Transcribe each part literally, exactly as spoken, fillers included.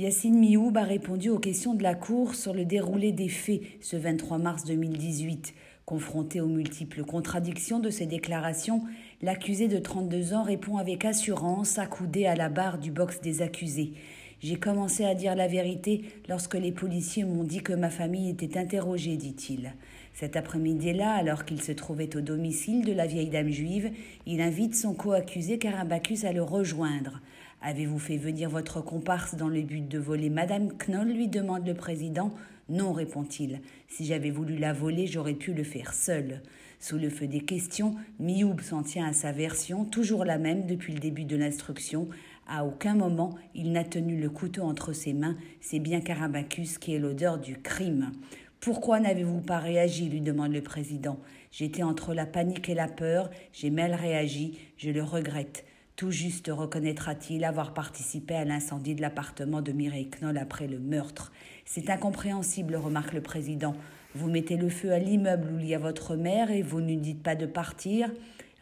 Yacine Mihoub a répondu aux questions de la Cour sur le déroulé des faits ce vingt-trois mars deux mille dix-huit. Confronté aux multiples contradictions de ses déclarations, l'accusé de trente-deux ans répond avec assurance, accoudé à la barre du box des accusés. « J'ai commencé à dire la vérité lorsque les policiers m'ont dit que ma famille était interrogée, dit-il. Cet après-midi-là, alors qu'il se trouvait au domicile de la vieille dame juive, il invite son co-accusé Karim Bacus à le rejoindre. « Avez-vous fait venir votre comparse dans le but de voler Madame Knoll ?» lui demande le président. « Non, répond-il. Si j'avais voulu la voler, j'aurais pu le faire seul. » Sous le feu des questions, Mihoub s'en tient à sa version, toujours la même depuis le début de l'instruction. À aucun moment, il n'a tenu le couteau entre ses mains. C'est bien Karim Bacus qui est l'auteur du crime. « Pourquoi n'avez-vous pas réagi ?» lui demande le président. « J'étais entre la panique et la peur, j'ai mal réagi, je le regrette. » Tout juste reconnaîtra-t-il avoir participé à l'incendie de l'appartement de Mireille Knoll après le meurtre. « C'est incompréhensible, remarque le président. Vous mettez le feu à l'immeuble où il y a votre mère et vous ne dites pas de partir ?»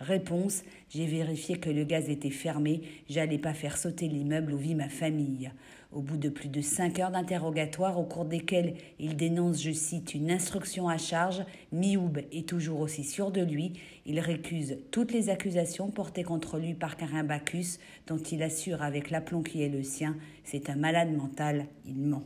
Réponse, j'ai vérifié que le gaz était fermé, j'allais pas faire sauter l'immeuble où vit ma famille. Au bout de plus de cinq heures d'interrogatoire, au cours desquelles il dénonce, je cite, une instruction à charge, Mihoub est toujours aussi sûr de lui. Il récuse toutes les accusations portées contre lui par Karim Bacus, dont il assure avec l'aplomb qui est le sien, c'est un malade mental, il ment.